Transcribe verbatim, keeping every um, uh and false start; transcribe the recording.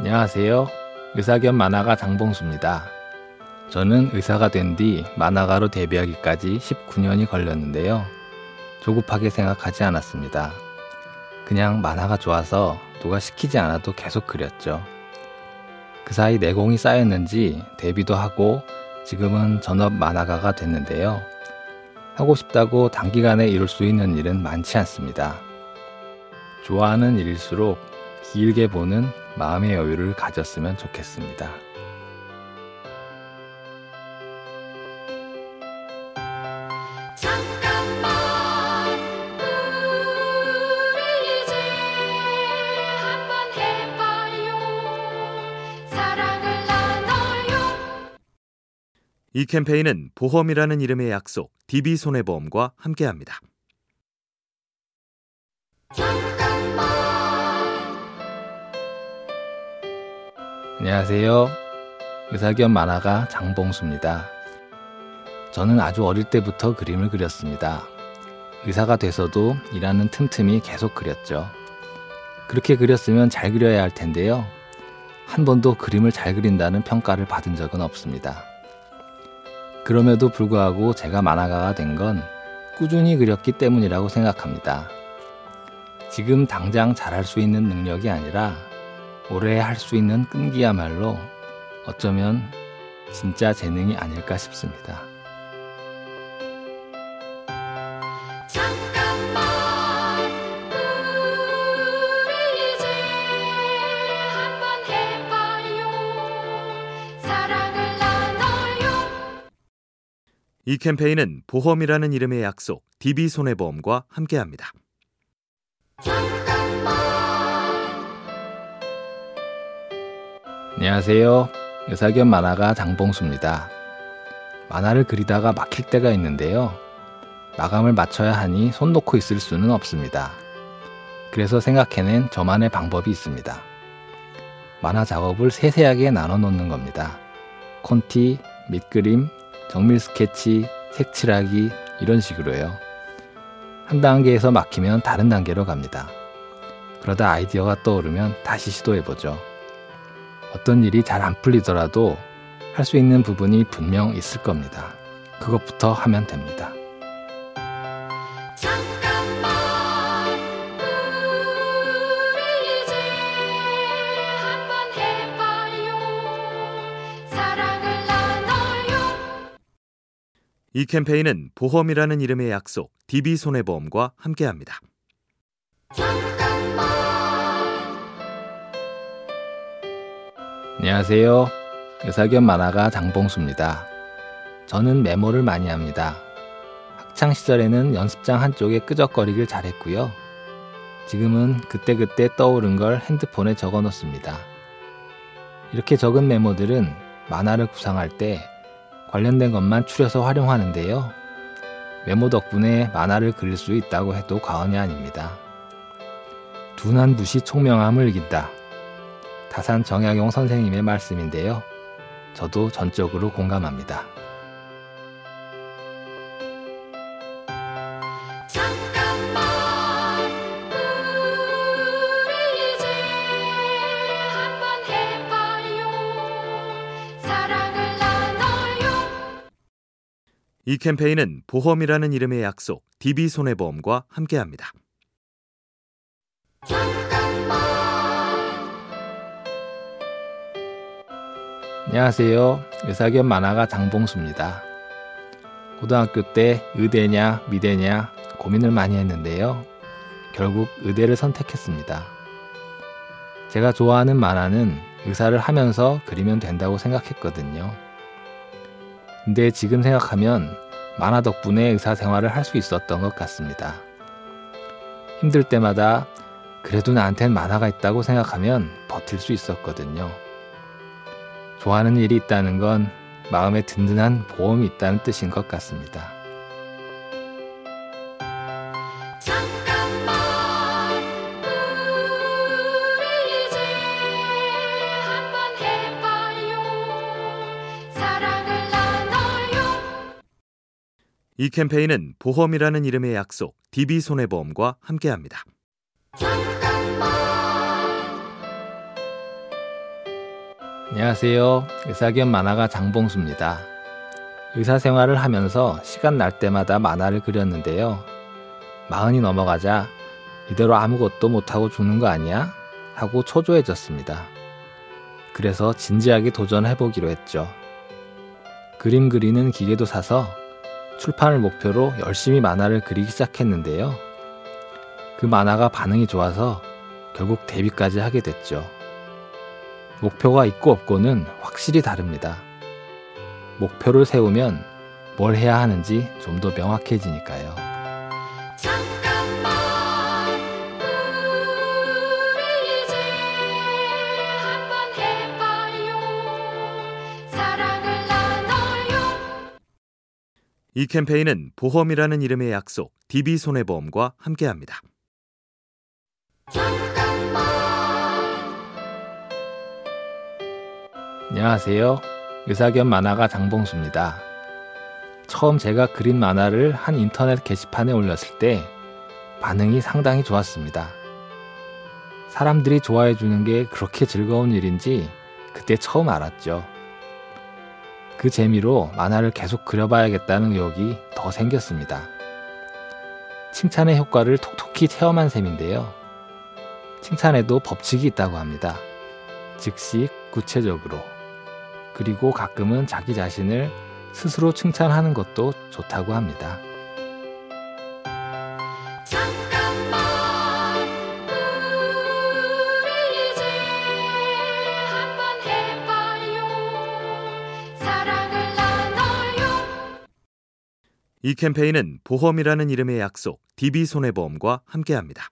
안녕하세요. 의사 겸 만화가 장봉수입니다. 저는 의사가 된 뒤 만화가로 데뷔하기까지 십구 년이 걸렸는데요. 조급하게 생각하지 않았습니다. 그냥 만화가 좋아서 누가 시키지 않아도 계속 그렸죠. 그 사이 내공이 쌓였는지 데뷔도 하고 지금은 전업 만화가가 됐는데요. 하고 싶다고 단기간에 이룰 수 있는 일은 많지 않습니다. 좋아하는 일일수록 길게 보는 마음의 여유를 가졌으면 좋겠습니다. 잠깐만 우리 이제 한번 해봐요. 사랑을 나눠요. 이 캠페인은 보험이라는 이름의 약속 디비손해보험과 함께합니다. 안녕하세요. 의사 겸 만화가 장봉수입니다. 저는 아주 어릴 때부터 그림을 그렸습니다. 의사가 돼서도 일하는 틈틈이 계속 그렸죠. 그렇게 그렸으면 잘 그려야 할 텐데요. 한 번도 그림을 잘 그린다는 평가를 받은 적은 없습니다. 그럼에도 불구하고 제가 만화가가 된 건 꾸준히 그렸기 때문이라고 생각합니다. 지금 당장 잘할 수 있는 능력이 아니라 올해 할 수 있는 끈기야말로 어쩌면 진짜 재능이 아닐까 싶습니다. 잠깐만 우리 이제 한번 해봐요. 사랑을 나눠요. 이 캠페인은 보험이라는 이름의 약속 디비손해보험과 함께합니다. 안녕하세요. 의사 겸 만화가 장봉수입니다. 만화를 그리다가 막힐 때가 있는데요. 마감을 맞춰야 하니 손 놓고 있을 수는 없습니다. 그래서 생각해낸 저만의 방법이 있습니다. 만화 작업을 세세하게 나눠 놓는 겁니다. 콘티, 밑그림, 정밀 스케치, 색칠하기 이런 식으로요. 한 단계에서 막히면 다른 단계로 갑니다. 그러다 아이디어가 떠오르면 다시 시도해보죠. 어떤 일이 잘 안 풀리더라도 할 수 있는 부분이 분명 있을 겁니다. 그것부터 하면 됩니다. 잠깐만 우리 이제 한번 해봐요. 사랑을 나눠요. 이 캠페인은 보험이라는 이름의 약속 디비손해보험과 함께합니다. 안녕하세요. 의사 겸 만화가 장봉수입니다. 저는 메모를 많이 합니다. 학창시절에는 연습장 한쪽에 끄적거리길 잘했고요. 지금은 그때그때 떠오른 걸 핸드폰에 적어놓습니다. 이렇게 적은 메모들은 만화를 구상할 때 관련된 것만 추려서 활용하는데요. 메모 덕분에 만화를 그릴 수 있다고 해도 과언이 아닙니다. 둔한 붓이 총명함을 이긴다. 다산 정약용 선생님의 말씀인데요. 저도 전적으로 공감합니다. 잠깐만 우리 이제 한번 해봐요. 사랑을 나눠요. 이 캠페인은 보험이라는 이름의 약속 디비손해보험과 함께합니다. 안녕하세요. 의사 겸 만화가 장봉수입니다. 고등학교 때 의대냐 미대냐 고민을 많이 했는데요. 결국 의대를 선택했습니다. 제가 좋아하는 만화는 의사를 하면서 그리면 된다고 생각했거든요. 근데 지금 생각하면 만화 덕분에 의사 생활을 할 수 있었던 것 같습니다. 힘들 때마다 그래도 나한텐 만화가 있다고 생각하면 버틸 수 있었거든요. 좋아하는 일이 있다는 건 마음에 든든한 보험이 있다는 뜻인 것 같습니다. 잠깐만 우리 이제 한번 해봐요. 사랑을 나눠요. 이 캠페인은 보험이라는 이름의 약속 디비손해보험과 함께합니다. 잠깐만 안녕하세요. 의사견 만화가 장봉수입니다. 의사생활을 하면서 시간 날 때마다 만화를 그렸는데요. 마흔이 넘어가자 이대로 아무것도 못하고 죽는 거 아니야? 하고 초조해졌습니다. 그래서 진지하게 도전해보기로 했죠. 그림 그리는 기계도 사서 출판을 목표로 열심히 만화를 그리기 시작했는데요. 그 만화가 반응이 좋아서 결국 데뷔까지 하게 됐죠. 목표가 있고 없고는 확실히 다릅니다. 목표를 세우면 뭘 해야 하는지 좀 더 명확해지니까요. 잠깐만 우리 이제 한번 해봐요. 사랑을 나눠요. 이 캠페인은 보험이라는 이름의 약속 디비손해보험과 함께합니다. 안녕하세요. 의사견 만화가 장봉수입니다. 처음 제가 그린 만화를 한 인터넷 게시판에 올렸을 때 반응이 상당히 좋았습니다. 사람들이 좋아해주는 게 그렇게 즐거운 일인지 그때 처음 알았죠. 그 재미로 만화를 계속 그려봐야겠다는 의욕이 더 생겼습니다. 칭찬의 효과를 톡톡히 체험한 셈인데요. 칭찬에도 법칙이 있다고 합니다. 즉시 구체적으로, 그리고 가끔은 자기 자신을 스스로 칭찬하는 것도 좋다고 합니다. 잠깐만 우리 이제 한번 해봐요. 사랑을 나눠요. 이 캠페인은 보험이라는 이름의 약속 디비손해보험과 함께합니다.